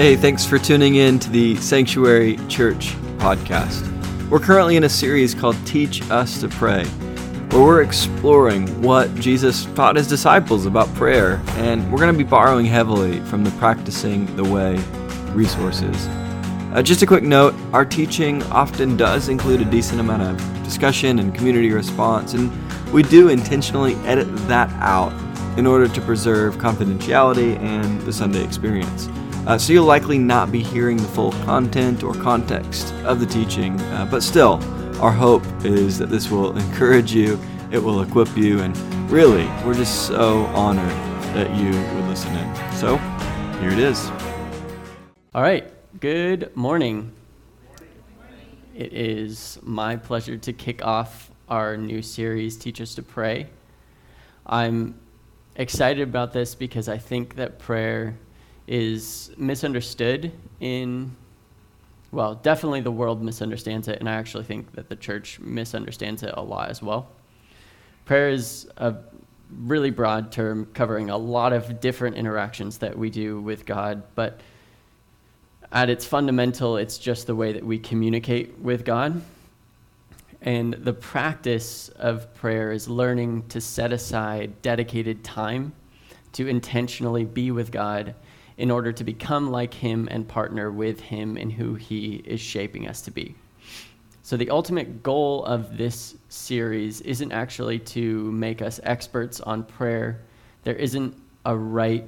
Hey, thanks for tuning in to the Sanctuary Church podcast. We're currently in a series called Teach Us to Pray, where we're exploring what Jesus taught his disciples about prayer, and we're going to be borrowing heavily from the Practicing the Way resources. Just a quick note, our teaching often does include a decent amount of discussion and community response, and we do intentionally edit that out in order to preserve confidentiality and the Sunday experience. So you'll likely not be hearing the full content or context of the teaching, but still, our hope is that this will encourage you, it will equip you, and really, we're just so honored that you would listen in. So, here it is. All right, good morning. It is my pleasure to kick off our new series, Teach Us to Pray. I'm excited about this because I think that prayer is misunderstood in, well, definitely the world misunderstands it, and I actually think that the church misunderstands it a lot as well. Prayer is a really broad term covering a lot of different interactions that we do with God, but at its fundamental, it's just the way that we communicate with God. And the practice of prayer is learning to set aside dedicated time to intentionally be with God in order to become like him and partner with him in who he is shaping us to be. So the ultimate goal of this series isn't actually to make us experts on prayer. There isn't a right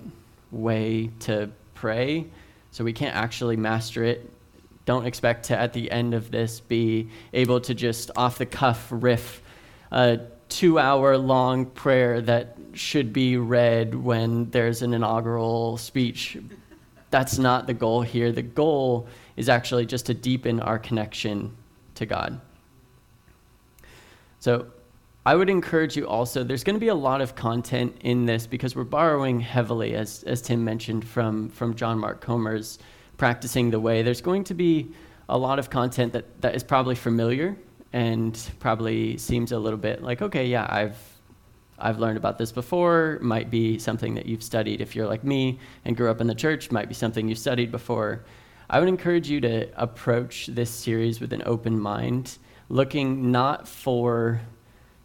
way to pray, so we can't actually master it. Don't expect to, at the end of this, be able to just off-the-cuff riff a 2-hour-long prayer that should be read when there's an inaugural speech. That's not the goal here. The goal is actually just to deepen our connection to God. So I would encourage you also, there's going to be a lot of content in this because we're borrowing heavily, as Tim mentioned, from John Mark Comer's Practicing the Way. There's going to be a lot of content that is probably familiar and probably seems a little bit like, okay, yeah, I've learned about this before, might be something that you've studied if you're like me and grew up in the church, might be something you've studied before. I would encourage you to approach this series with an open mind, looking not for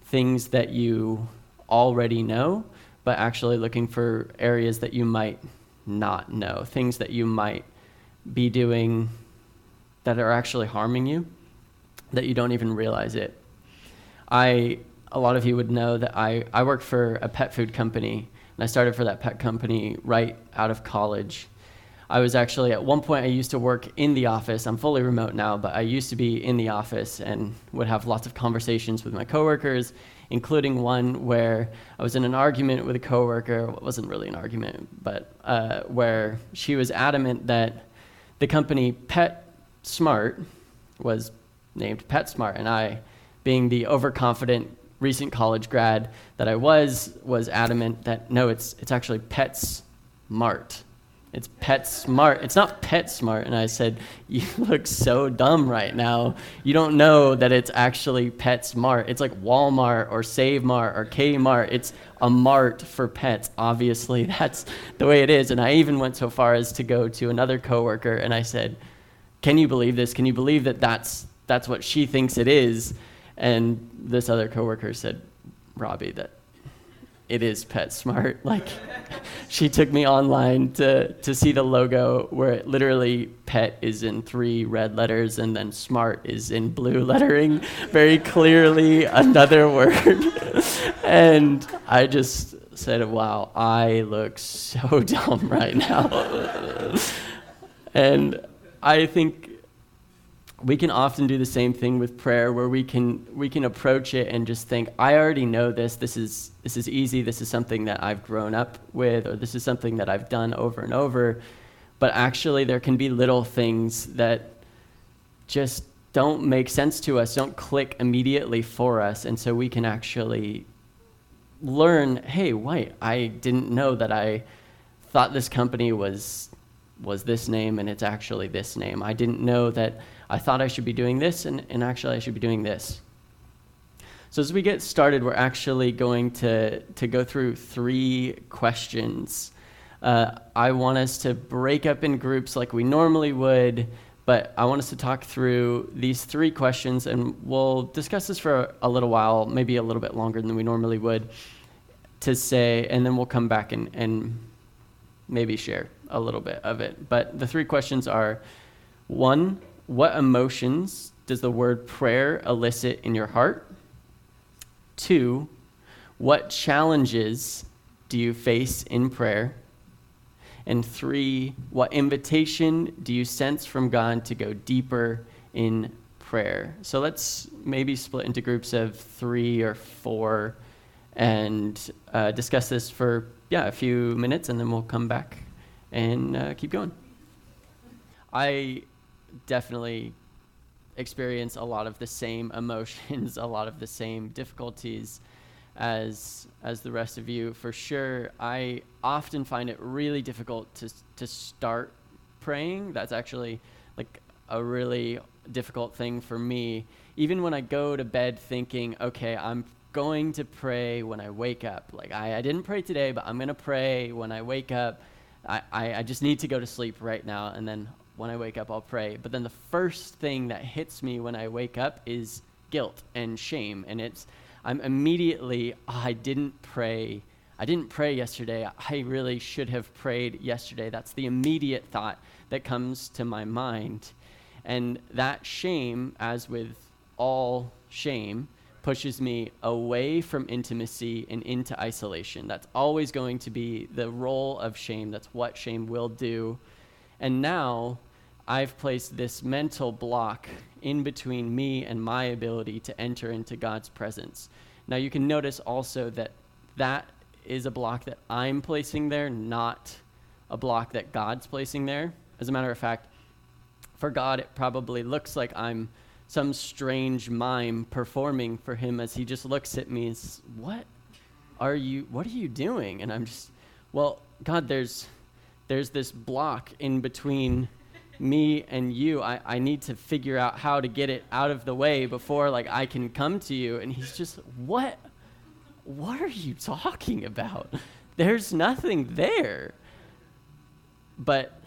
things that you already know, but actually looking for areas that you might not know, things that you might be doing that are actually harming you, that you don't even realize it. A lot of you would know that I work for a pet food company, and I started for that pet company right out of college. I was actually, at one point, I used to work in the office. I'm fully remote now, but I used to be in the office and would have lots of conversations with my coworkers, including one where I was in an argument with a coworker. Well, it wasn't really an argument, but where she was adamant that the company PetSmart was named PetSmart, and I, being the overconfident recent college grad that I was adamant that, no, it's actually PetSmart. It's PetSmart. It's not PetSmart. And I said, you look so dumb right now. You don't know that it's actually PetSmart. It's like Walmart or SaveMart or Kmart. It's a mart for pets. Obviously, that's the way it is. And I even went so far as to go to another coworker and I said, can you believe this? Can you believe that that's what she thinks it is? And this other coworker said, Robbie, that it is PetSmart. Like, she took me online to see the logo where it literally pet is in 3 red letters and then smart is in blue lettering, very clearly another word. And I just said, wow, I look so dumb right now. And I think we can often do the same thing with prayer, where we can approach it and just think, I already know this. This is easy. This is something that I've grown up with, or this is something that I've done over and over. But actually, there can be little things that just don't make sense to us, don't click immediately for us, and so we can actually learn, hey, wait, I didn't know that I thought this company was this name, and it's actually this name. I didn't know that I thought I should be doing this, and actually I should be doing this. So as we get started, we're actually going to go through 3 questions I want us to break up in groups like we normally would, but I want us to talk through these three questions, and we'll discuss this for a little while, maybe a little bit longer than we normally would, to say, and then we'll come back and maybe share a little bit of it. But the three questions are, 1, what emotions does the word prayer elicit in your heart? 2, what challenges do you face in prayer? And 3, what invitation do you sense from God to go deeper in prayer? So let's maybe split into groups of 3 or 4 and discuss this for a few minutes, and then we'll come back and keep going. I definitely experience a lot of the same emotions, a lot of the same difficulties as the rest of you, for sure. I often find it really difficult to start praying. That's actually like a really difficult thing for me. Even when I go to bed thinking, okay, I'm going to pray when I wake up. Like I didn't pray today, but I'm going to pray when I wake up. I just need to go to sleep right now. And then when I wake up, I'll pray. But then the first thing that hits me when I wake up is guilt and shame. And I'm immediately, I didn't pray. I didn't pray yesterday. I really should have prayed yesterday. That's the immediate thought that comes to my mind. And that shame, as with all shame, pushes me away from intimacy and into isolation. That's always going to be the role of shame. That's what shame will do. And now I've placed this mental block in between me and my ability to enter into God's presence. Now you can notice also that that is a block that I'm placing there, not a block that God's placing there. As a matter of fact, for God, it probably looks like I'm some strange mime performing for him as he just looks at me and says, what are you doing? And I'm just, well, God, there's this block in between me and you. I need to figure out how to get it out of the way before like I can come to you. And he's just, what are you talking about? There's nothing there. But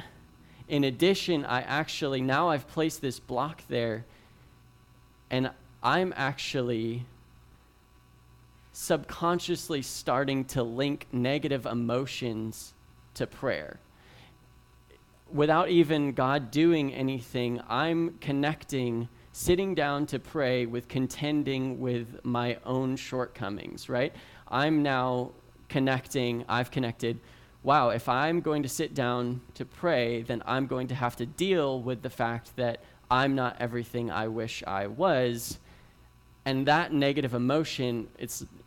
in addition, I've placed this block there, and I'm actually subconsciously starting to link negative emotions to prayer. Without even God doing anything, I'm connecting, sitting down to pray with contending with my own shortcomings, right? I'm now connecting, I've connected, wow, if I'm going to sit down to pray, then I'm going to have to deal with the fact that I'm not everything I wish I was. And that negative emotion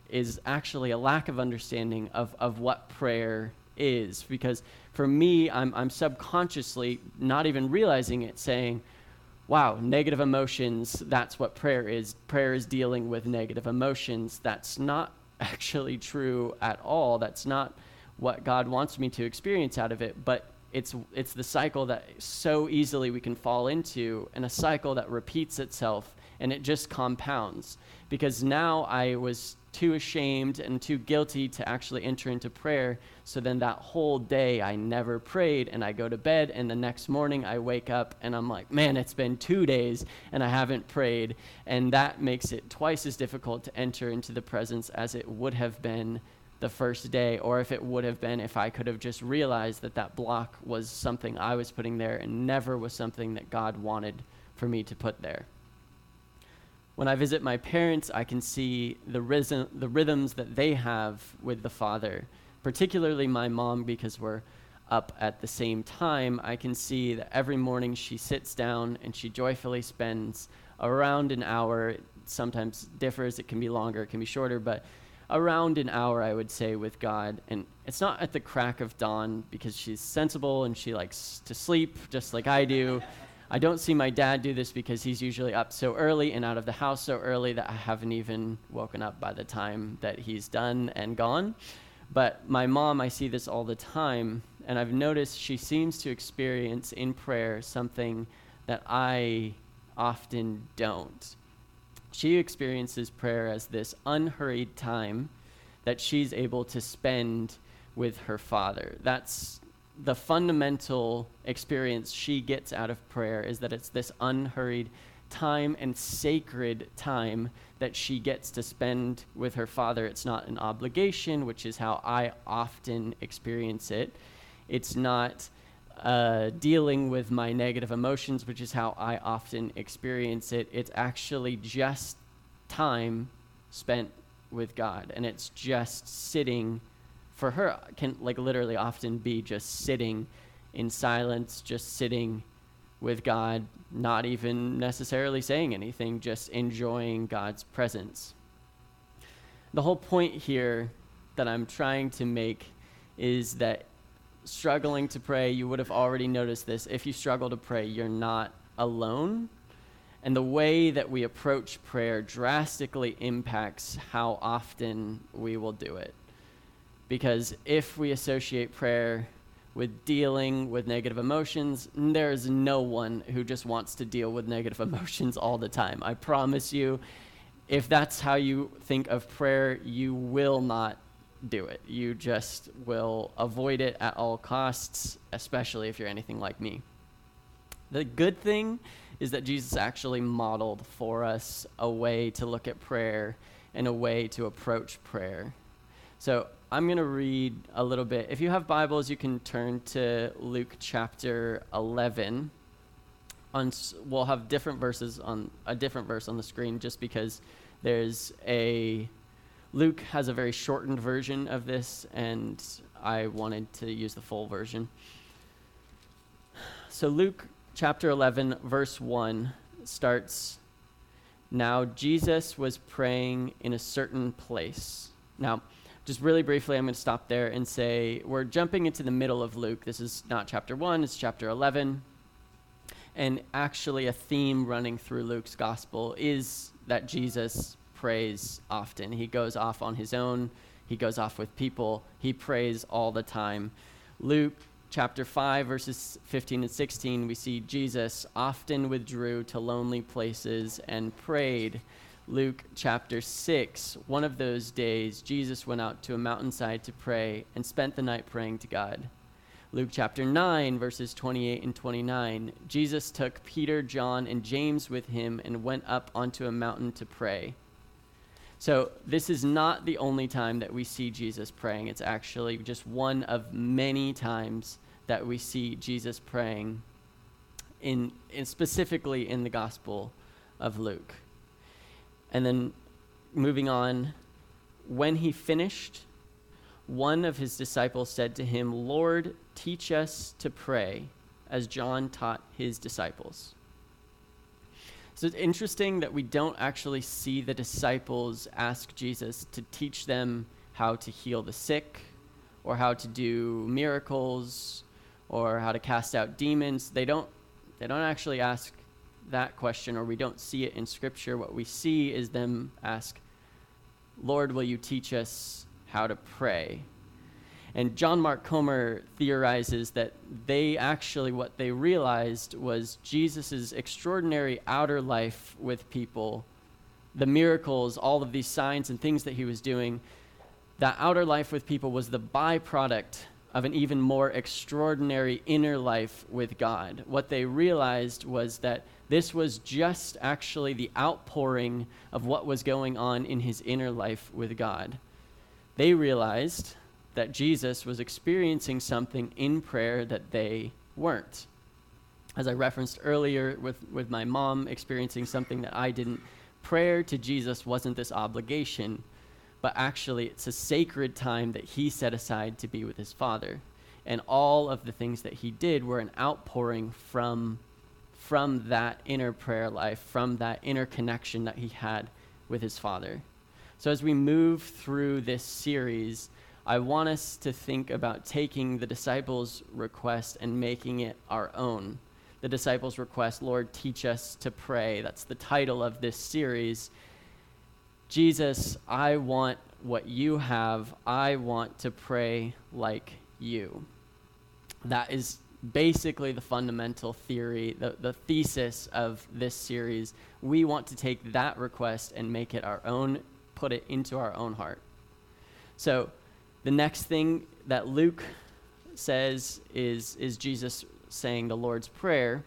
is actually a lack of understanding of what prayer is. Because for me, I'm subconsciously, not even realizing it, saying, wow, negative emotions, that's what prayer is. Prayer is dealing with negative emotions. That's not actually true at all. That's not what God wants me to experience out of it. But it's the cycle that so easily we can fall into, and a cycle that repeats itself, and it just compounds. Because now I was too ashamed and too guilty to actually enter into prayer, so then that whole day I never prayed, and I go to bed, and the next morning I wake up, and I'm like, man, it's been 2 days, and I haven't prayed, and that makes it twice as difficult to enter into the presence as it would have been the first day, or if it would have been if I could have just realized that block was something I was putting there and never was something that God wanted for me to put there. When I visit my parents, I can see the rhythms that they have with the Father, particularly my mom, because we're up at the same time. I can see that every morning she sits down and she joyfully spends around an hour. It sometimes differs. It can be longer, it can be shorter, but around an hour, I would say, with God. And it's not at the crack of dawn, because she's sensible and she likes to sleep just like I do. I don't see my dad do this because he's usually up so early and out of the house so early that I haven't even woken up by the time that he's done and gone. But my mom, I see this all the time, and I've noticed she seems to experience in prayer something that I often don't. She experiences prayer as this unhurried time that she's able to spend with her Father. That's the fundamental experience she gets out of prayer, is that it's this unhurried time and sacred time that she gets to spend with her Father. It's not an obligation, which is how I often experience it. It's not dealing with my negative emotions, which is how I often experience it. It's actually just time spent with God, and it's just sitting. For her, can like literally often be just sitting in silence, just sitting with God, not even necessarily saying anything, just enjoying God's presence. The whole point here that I'm trying to make is that struggling to pray, you would have already noticed this. If you struggle to pray, you're not alone. And the way that we approach prayer drastically impacts how often we will do it. Because if we associate prayer with dealing with negative emotions, there is no one who just wants to deal with negative emotions all the time. I promise you, if that's how you think of prayer, you will not do it. You just will avoid it at all costs, especially if you're anything like me. The good thing is that Jesus actually modeled for us a way to look at prayer and a way to approach prayer. So I'm going to read a little bit. If you have Bibles, you can turn to Luke chapter 11. We'll have a different verse on the screen, just because Luke has a very shortened version of this, and I wanted to use the full version. So Luke chapter 11, verse 1 starts, "Now Jesus was praying in a certain place." Now, just really briefly, I'm going to stop there and say we're jumping into the middle of Luke. This is not chapter 1, it's chapter 11. And actually a theme running through Luke's gospel is that Jesus prays often. He goes off on his own. He goes off with people. He prays all the time. Luke chapter 5, verses 15 and 16, we see Jesus often withdrew to lonely places and prayed. Luke chapter 6, "One of those days, Jesus went out to a mountainside to pray and spent the night praying to God." Luke chapter 9, verses 28 and 29, "Jesus took Peter, John, and James with him and went up onto a mountain to pray." So this is not the only time that we see Jesus praying. It's actually just one of many times that we see Jesus praying, specifically in the Gospel of Luke. And then moving on, "When he finished, one of his disciples said to him, 'Lord, teach us to pray, as John taught his disciples.'" So it's interesting that we don't actually see the disciples ask Jesus to teach them how to heal the sick, or how to do miracles, or how to cast out demons. They don't actually ask that question, or we don't see it in Scripture. What we see is them ask, "Lord, will you teach us how to pray?" And John Mark Comer theorizes that what they realized was Jesus's extraordinary outer life with people, the miracles, all of these signs and things that he was doing, that outer life with people was the byproduct of an even more extraordinary inner life with God. What they realized was that this was just actually the outpouring of what was going on in his inner life with God. They realized that Jesus was experiencing something in prayer that they weren't. As I referenced earlier with my mom experiencing something that I didn't, prayer to Jesus wasn't this obligation, but actually it's a sacred time that he set aside to be with his Father. And all of the things that he did were an outpouring from that inner prayer life, from that inner connection that he had with his Father. So as we move through this series, I want us to think about taking the disciples' request and making it our own. The disciples' request, "Lord, teach us to pray." That's the title of this series. Jesus, I want what you have. I want to pray like you. That is basically the fundamental theory, the thesis of this series. We want to take that request and make it our own, put it into our own heart. So the next thing that Luke says is Jesus saying the Lord's Prayer.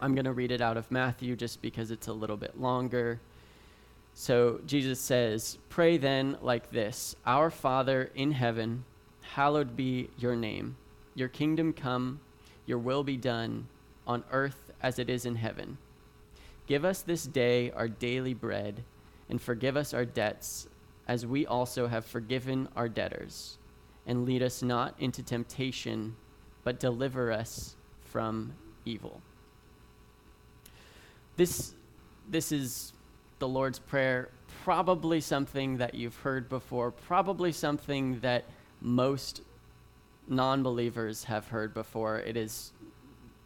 I'm going to read it out of Matthew just because it's a little bit longer. So Jesus says, "Pray then like this, Our Father in heaven, hallowed be your name. Your kingdom come, your will be done, on earth as it is in heaven. Give us this day our daily bread, and forgive us our debts, as we also have forgiven our debtors. And lead us not into temptation, but deliver us from evil." This is the Lord's Prayer, probably something that you've heard before, probably something that most non-believers have heard before. It is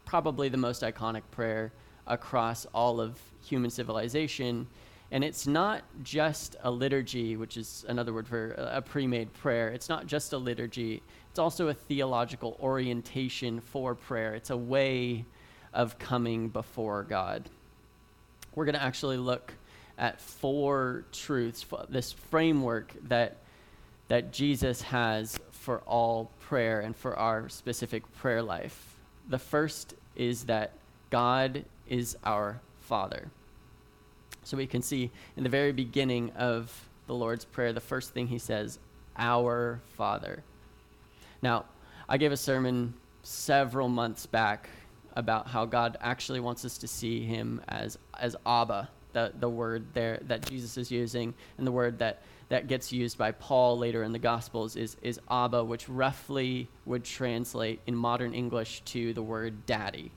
probably the most iconic prayer across all of human civilization. And it's not just a liturgy, which is another word for a pre-made prayer. It's not just a liturgy. It's also a theological orientation for prayer. It's a way of coming before God. We're going to actually look at four truths, this framework that Jesus has for all prayer and for our specific prayer life. The first is that God is our Father. So we can see in the very beginning of the Lord's Prayer, the first thing he says, "Our Father." Now, I gave a sermon several months back about how God actually wants us to see him as Abba, the word there that Jesus is using, and the word that gets used by Paul later in the Gospels is Abba, which roughly would translate in modern English to the word daddy.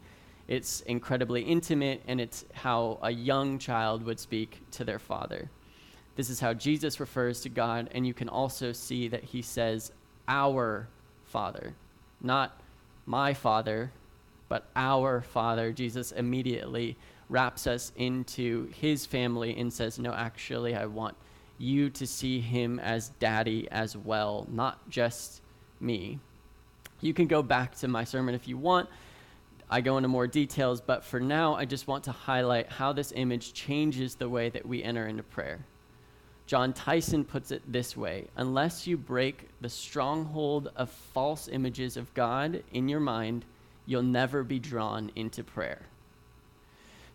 It's incredibly intimate, and it's how a young child would speak to their father. This is how Jesus refers to God, and you can also see that he says, "Our Father," not "my Father," but "Our Father." Jesus immediately wraps us into his family and says, "No, actually, I want you to see him as daddy as well, not just me." You can go back to my sermon if you want. I go into more details, but for now, I just want to highlight how this image changes the way that we enter into prayer. John Tyson puts it this way: "Unless you break the stronghold of false images of God in your mind, you'll never be drawn into prayer."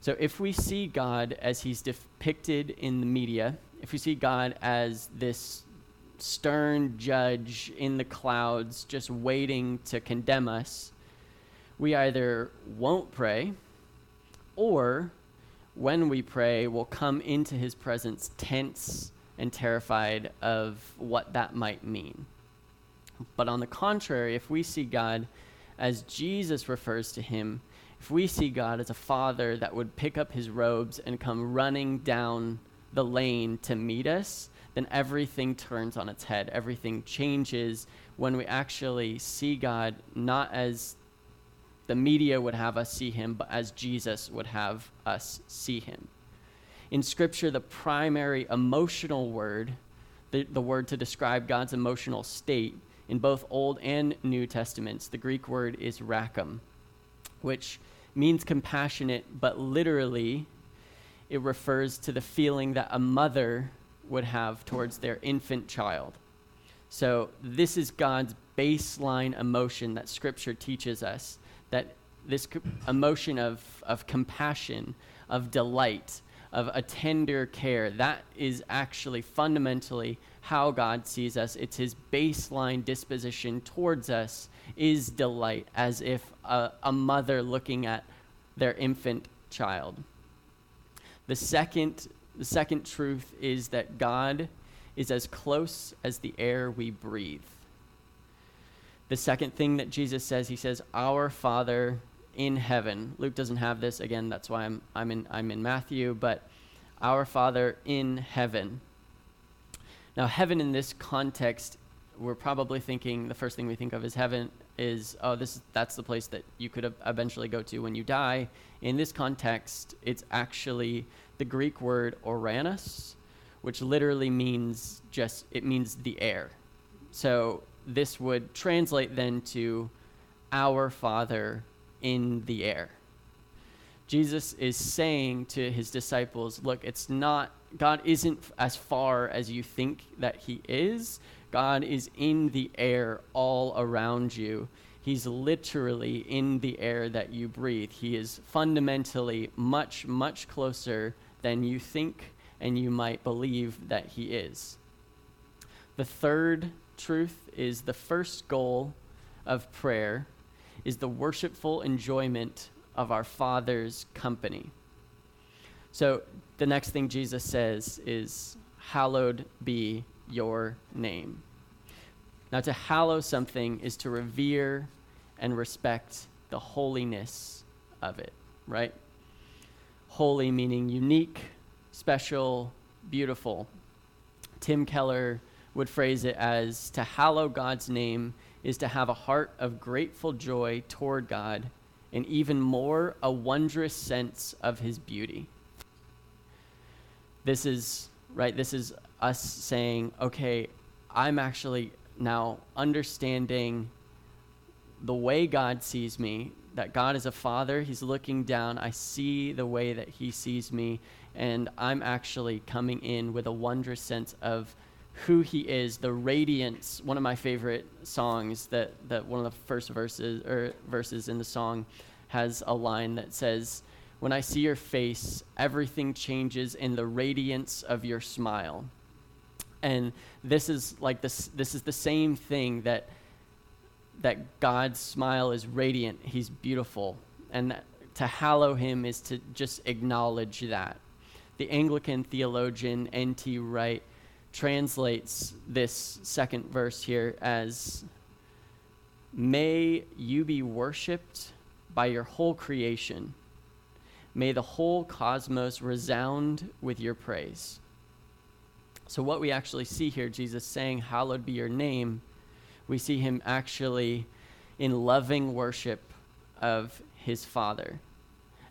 So if we see God as he's depicted in the media, if we see God as this stern judge in the clouds just waiting to condemn us, we either won't pray, or when we pray, we'll come into his presence tense and terrified of what that might mean. But on the contrary, if we see God as Jesus refers to him, if we see God as a father that would pick up his robes and come running down the lane to meet us, then everything turns on its head. Everything changes when we actually see God not as the media would have us see him, but as Jesus would have us see him. In Scripture, the primary emotional word, the word to describe God's emotional state, in both Old and New Testaments, the Greek word is rakim, which means compassionate, but literally it refers to the feeling that a mother would have towards their infant child. So this is God's baseline emotion that Scripture teaches us, that this emotion of compassion, of delight, of a tender care, that is actually fundamentally how God sees us. It's his baseline disposition towards us is delight, as if a mother looking at their infant child. The second truth is that God is as close as the air we breathe. The second thing that Jesus says, he says, "Our Father in heaven." Luke doesn't have this again. That's why I'm in Matthew. But "Our Father in heaven." Now, heaven in this context, we're probably thinking the first thing we think of is heaven is, oh, that's the place that you could eventually go to when you die. In this context, it's actually the Greek word "oranos," which literally means it means the air. So this would translate then to "Our Father in the air." Jesus is saying to his disciples, look, it's not God isn't as far as you think that he is. God is in the air all around you. He's literally in the air that you breathe. He is fundamentally much, much closer than you think and you might believe that he is. The third truth is the first goal of prayer is the worshipful enjoyment of our Father's company. So the next thing Jesus says is, hallowed be your name. Now, to hallow something is to revere and respect the holiness of it, right? Holy meaning unique, special, beautiful. Tim Keller would phrase it as, to hallow God's name is to have a heart of grateful joy toward God, and even more, a wondrous sense of his beauty. This is, right, this is us saying, okay, I'm actually now understanding the way God sees me, that God is a father, he's looking down, I see the way that he sees me, and I'm actually coming in with a wondrous sense of who he is, the radiance. One of my favorite songs, that one of the first verses in the song has a line that says, when I see your face, everything changes in the radiance of your smile. And this is like this is the same thing, that God's smile is radiant, he's beautiful. And that, to hallow him is to just acknowledge that. The Anglican theologian N.T. Wright translates this second verse here as, may you be worshipped by your whole creation. May the whole cosmos resound with your praise. So what we actually see here, Jesus saying, hallowed be your name, we see him actually in loving worship of his Father.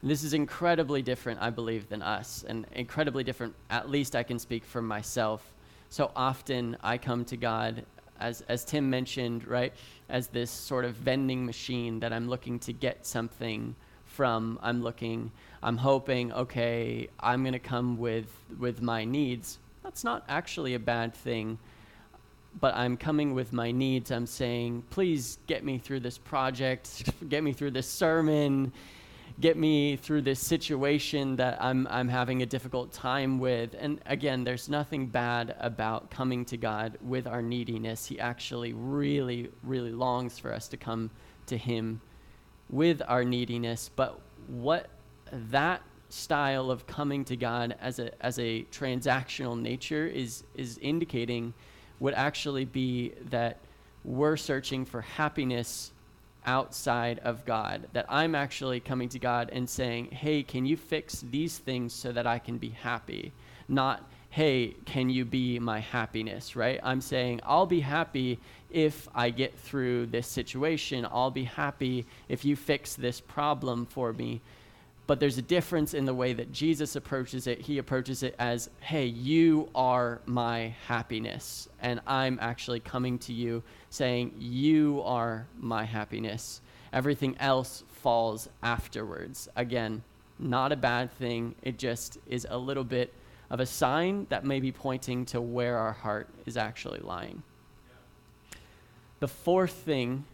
And this is incredibly different, I believe, than us, and incredibly different, at least I can speak for myself. So often I come to God, as Tim mentioned, right, as this sort of vending machine that I'm looking to get something from. I'm hoping, okay, I'm going to come with my needs. That's not actually a bad thing, but I'm coming with my needs. I'm saying, please get me through this project, get me through this sermon, get me through this situation that I'm having a difficult time with. And again, there's nothing bad about coming to God with our neediness. He actually really, really longs for us to come to him with our neediness. But what that style of coming to God as a transactional nature is indicating would actually be that we're searching for happiness outside of God, that I'm actually coming to God and saying, hey, can you fix these things so that I can be happy? Not, hey, can you be my happiness, right? I'm saying, I'll be happy if I get through this situation. I'll be happy if you fix this problem for me. But there's a difference in the way that Jesus approaches it. He approaches it as, hey, you are my happiness, and I'm actually coming to you saying, you are my happiness. Everything else falls afterwards. Again, not a bad thing. It just is a little bit of a sign that may be pointing to where our heart is actually lying. Yeah. The fourth thing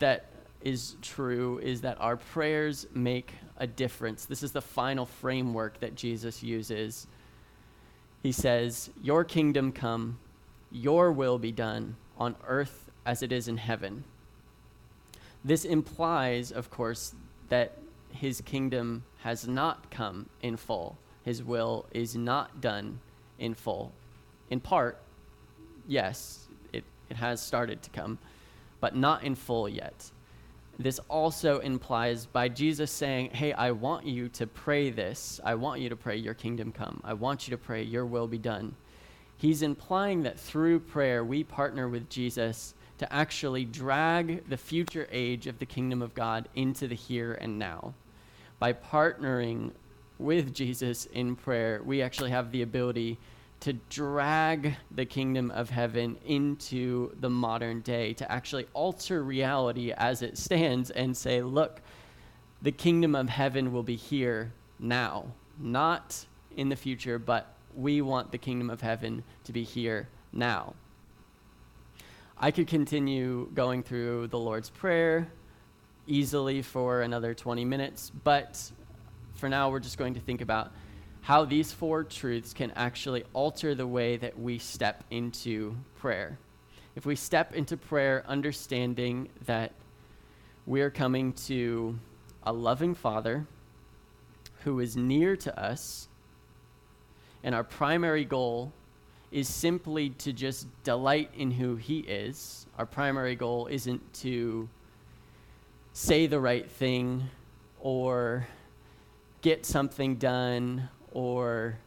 that is true is that our prayers make a difference. This is the final framework that Jesus uses. He says, your kingdom come, your will be done on earth as it is in heaven. This implies, of course, that his kingdom has not come in full. His will is not done in full. In part, yes, it has started to come, but not in full yet. This also implies, by Jesus saying, hey, I want you to pray this. I want you to pray your kingdom come. I want you to pray your will be done. He's implying that through prayer, we partner with Jesus to actually drag the future age of the kingdom of God into the here and now. By partnering with Jesus in prayer, we actually have the ability to drag the kingdom of heaven into the modern day, to actually alter reality as it stands and say, look, the kingdom of heaven will be here now, not in the future, but we want the kingdom of heaven to be here now. I could continue going through the Lord's Prayer easily for another 20 minutes, but for now we're just going to think about how these four truths can actually alter the way that we step into prayer. If we step into prayer understanding that we're coming to a loving Father who is near to us, and our primary goal is simply to just delight in who he is. Our primary goal isn't to say the right thing or get something done or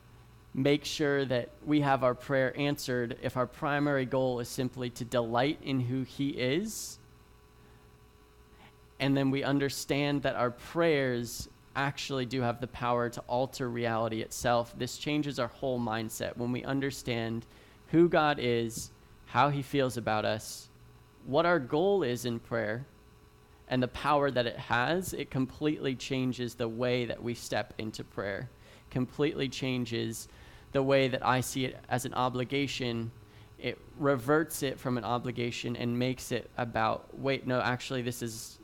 make sure that we have our prayer answered. If our primary goal is simply to delight in who he is, and then we understand that our prayers actually do have the power to alter reality itself, this changes our whole mindset. When we understand who God is, how he feels about us, what our goal is in prayer, and the power that it has, it completely changes the way that we step into prayer. Completely changes the way that I see it as an obligation. It reverts it from an obligation and makes it about, wait, no, actually this is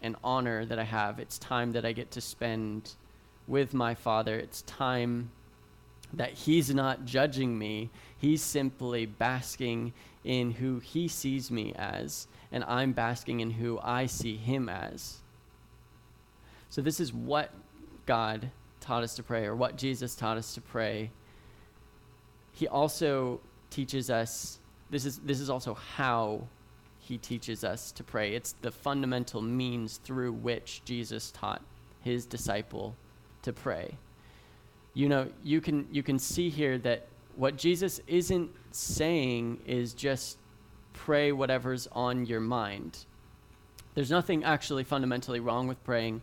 an honor that I have. It's time that I get to spend with my Father. It's time that he's not judging me. He's simply basking in who he sees me as, and I'm basking in who I see him as. So this is what God taught us to pray, or what Jesus taught us to pray. He also teaches us, this is also how he teaches us to pray. It's the fundamental means through which Jesus taught his disciple to pray. You know, you can see here that what Jesus isn't saying is just pray whatever's on your mind. There's nothing actually fundamentally wrong with praying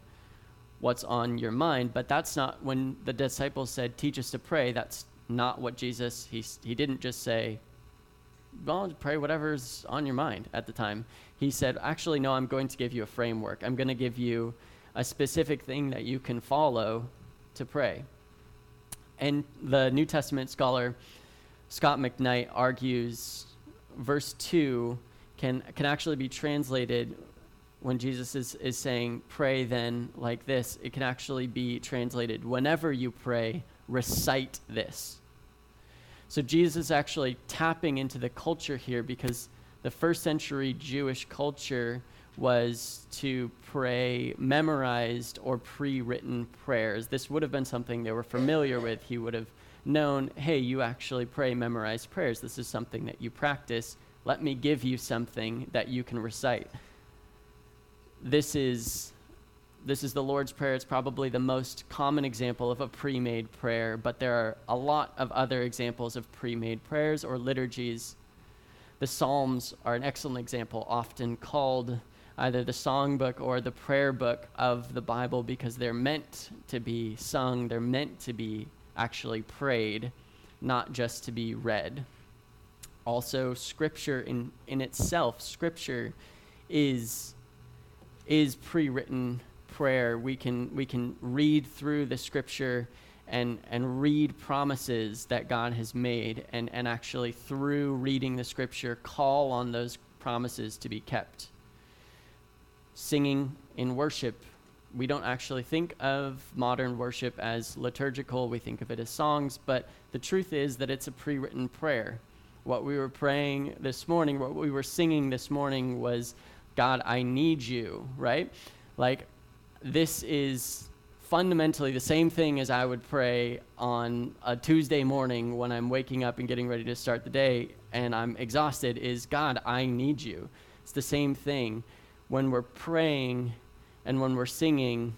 what's on your mind, but that's not when the disciples said, teach us to pray. That's not what Jesus, he didn't just say, well, pray whatever's on your mind at the time. He said, actually, no, I'm going to give you a framework. I'm going to give you a specific thing that you can follow to pray. And the New Testament scholar Scott McKnight argues verse 2 can actually be translated, when Jesus is saying, pray then like this, it can actually be translated, whenever you pray, recite this. So Jesus is actually tapping into the culture here, because the first century Jewish culture was to pray memorized or pre-written prayers. This would have been something they were familiar with. He would have known, hey, you actually pray memorized prayers. This is something that you practice. Let me give you something that you can recite. This is the Lord's Prayer. It's probably the most common example of a pre-made prayer, but there are a lot of other examples of pre-made prayers or liturgies. The Psalms are an excellent example, often called either the songbook or the prayer book of the Bible, because they're meant to be sung, they're meant to be actually prayed, not just to be read. Also, Scripture in itself, Scripture is pre-written prayer. We can read through the Scripture and read promises that God has made, and actually through reading the Scripture call on those promises to be kept. Singing in worship, we don't actually think of modern worship as liturgical. We think of it as songs, but the truth is that it's a pre-written prayer. What we were praying this morning, what we were singing this morning was, God, I need you, right? Like, this is fundamentally the same thing as I would pray on a Tuesday morning when I'm waking up and getting ready to start the day and I'm exhausted, is, God, I need you. It's the same thing. When we're praying and when we're singing,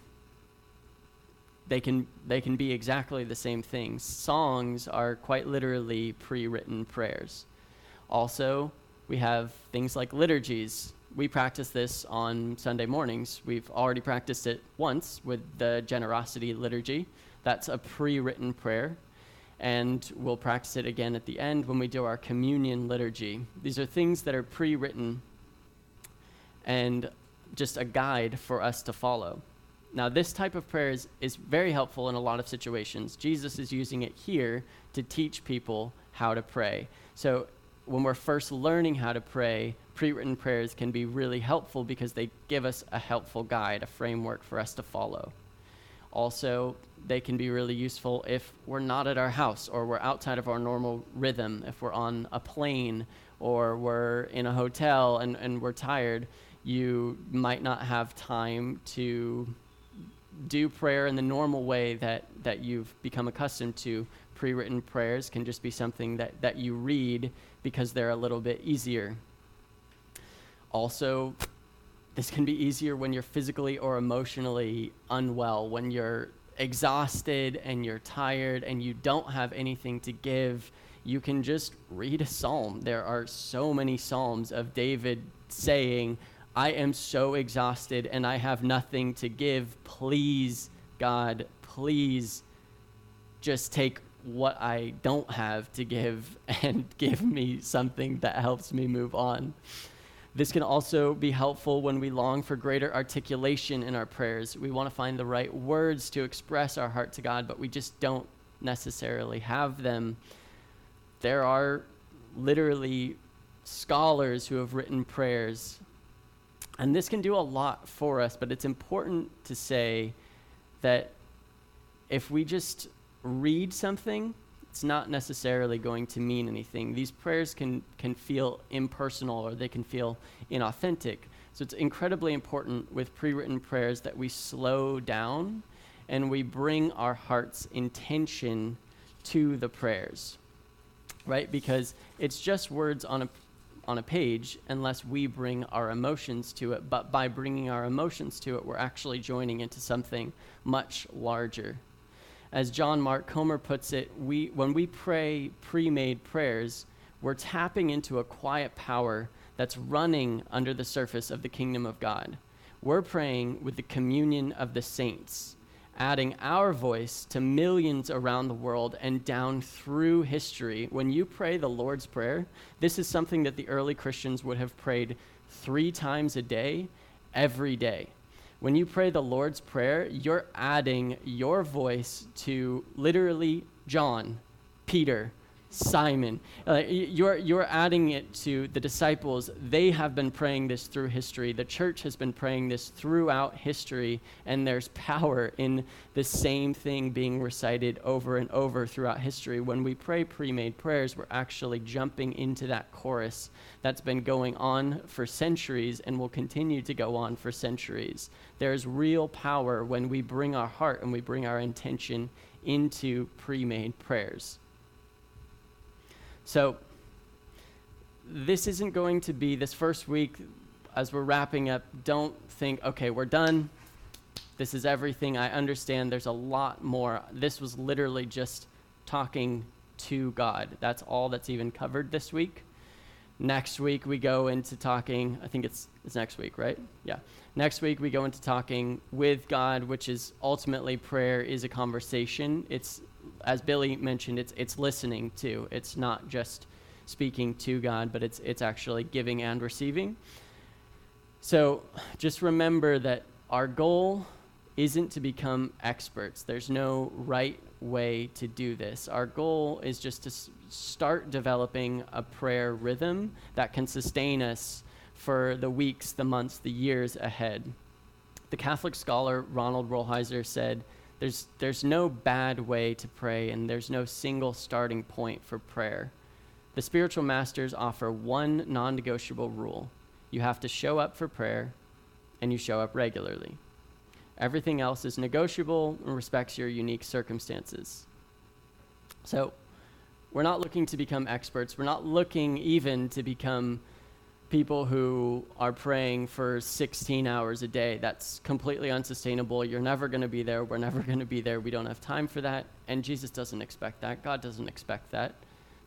they can be exactly the same thing. Songs are quite literally pre-written prayers. Also, we have things like liturgies. We practice this on Sunday mornings. We've already practiced it once with the generosity liturgy. That's a pre-written prayer. And we'll practice it again at the end when we do our communion liturgy. These are things that are pre-written and just a guide for us to follow. Now, this type of prayer is very helpful in a lot of situations. Jesus is using it here to teach people how to pray. So when we're first learning how to pray, pre-written prayers can be really helpful because they give us a helpful guide, a framework for us to follow. Also, they can be really useful if we're not at our house or we're outside of our normal rhythm, if we're on a plane or we're in a hotel and we're tired. You might not have time to do prayer in the normal way that you've become accustomed to. Pre-written prayers can just be something that you read because they're a little bit easier. Also, this can be easier when you're physically or emotionally unwell, when you're exhausted and you're tired and you don't have anything to give. You can just read a psalm. There are so many psalms of David saying, I am so exhausted and I have nothing to give. Please, God, please just take what I don't have to give and give me something that helps me move on. This can also be helpful when we long for greater articulation in our prayers. We want to find the right words to express our heart to God, but we just don't necessarily have them. There are literally scholars who have written prayers, and this can do a lot for us, but it's important to say that if we just read something, it's not necessarily going to mean anything. These prayers can feel impersonal or they can feel inauthentic. So it's incredibly important with pre-written prayers that we slow down and we bring our heart's intention to the prayers, right? Because it's just words on a page unless we bring our emotions to it. But by bringing our emotions to it, we're actually joining into something much larger. As John Mark Comer puts it, when we pray pre-made prayers, we're tapping into a quiet power that's running under the surface of the kingdom of God. We're praying with the communion of the saints, adding our voice to millions around the world and down through history. When you pray the Lord's Prayer, this is something that the early Christians would have prayed 3 times a day, every day. When you pray the Lord's Prayer, you're adding your voice to literally John, Peter, Simon. You're adding it to the disciples. They have been praying this through history. The church has been praying this throughout history, and there's power in the same thing being recited over and over throughout history. When we pray pre-made prayers, we're actually jumping into that chorus that's been going on for centuries and will continue to go on for centuries. There's real power when we bring our heart and we bring our intention into pre-made prayers. So this isn't going to be, this first week, as we're wrapping up, don't think, okay, we're done. This is everything. I understand there's a lot more. This was literally just talking to God. That's all that's even covered this week. Next week, we go into talking, I think it's next week, right? Yeah. Next week, we go into talking with God, which is ultimately prayer is a conversation. It's, as Billy mentioned, it's listening too. It's not just speaking to God, but it's actually giving and receiving. So just remember that our goal isn't to become experts. There's no right way to do this. Our goal is just to start developing a prayer rhythm that can sustain us for the weeks, the months, the years ahead. The Catholic scholar Ronald Rollheiser said, There's no bad way to pray, and there's no single starting point for prayer. The spiritual masters offer one non-negotiable rule. You have to show up for prayer, and you show up regularly. Everything else is negotiable and respects your unique circumstances. So we're not looking to become experts. We're not looking even to become people who are praying for 16 hours a day. That's completely unsustainable. You're never going to be there. We're never going to be there. We don't have time for that. And Jesus doesn't expect that. God doesn't expect that.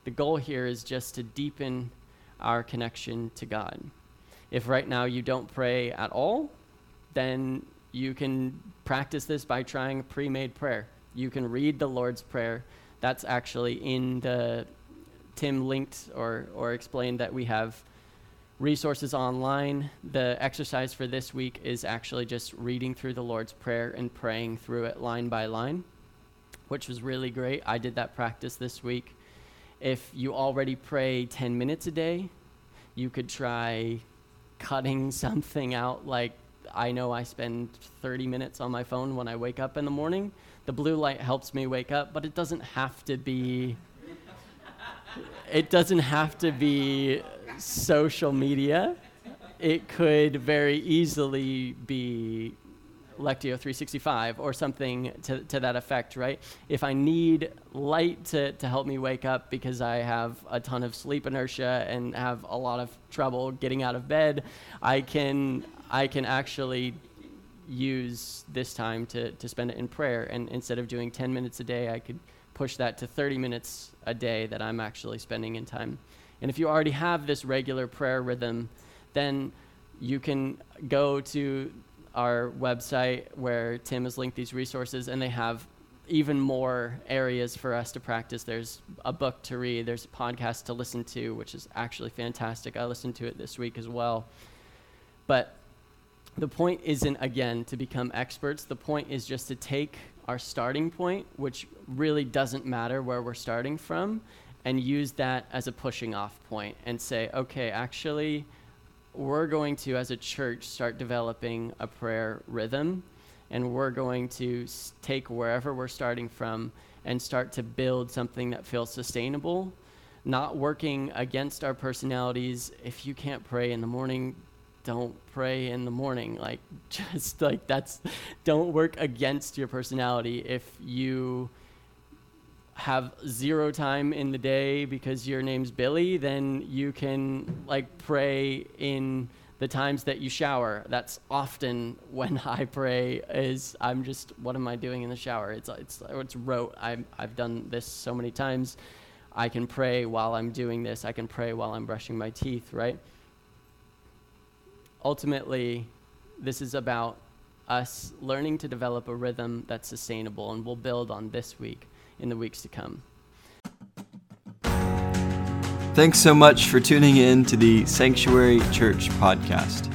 The goal here is just to deepen our connection to God. If right now you don't pray at all, then you can practice this by trying a pre-made prayer. You can read the Lord's Prayer. That's actually in the Tim linked or explained that we have resources online. The exercise for this week is actually just reading through the Lord's Prayer and praying through it line by line, which was really great. I did that practice this week. If you already pray 10 minutes a day, you could try cutting something out. Like, I know I spend 30 minutes on my phone when I wake up in the morning. The blue light helps me wake up, but it doesn't have to be social media. It could very easily be Lectio 365 or something to that effect, right? If I need light to help me wake up because I have a ton of sleep inertia and have a lot of trouble getting out of bed, I can actually use this time to spend it in prayer. And instead of doing 10 minutes a day, I could push that to 30 minutes a day that I'm actually spending in time. And if you already have this regular prayer rhythm, then you can go to our website where Tim has linked these resources, and they have even more areas for us to practice. There's a book to read, there's a podcast to listen to, which is actually fantastic. I listened to it this week as well. But the point isn't, again, to become experts. The point is just to take our starting point, which really doesn't matter where we're starting from, and use that as a pushing off point and say, okay, actually, we're going to, as a church, start developing a prayer rhythm, and we're going to take wherever we're starting from and start to build something that feels sustainable, not working against our personalities. If you can't pray in the morning, don't pray in the morning. Don't work against your personality. If you have zero time in the day because your name's Billy, then you can pray in the times that you shower. That's often when I pray, is I'm just, what am I doing in the shower? It's rote. I've done this so many times. I can pray while I'm doing this. I can pray while I'm brushing my teeth, right? Ultimately, this is about us learning to develop a rhythm that's sustainable, and we'll build on this week in the weeks to come. Thanks so much for tuning in to the Sanctuary Church podcast.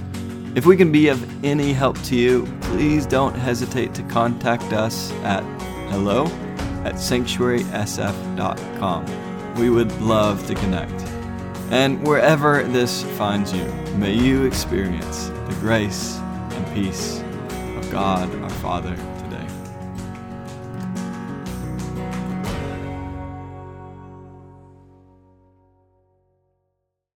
If we can be of any help to you, please don't hesitate to contact us at hello@sanctuarysf.com. We would love to connect. And wherever this finds you, may you experience the grace and peace of God our Father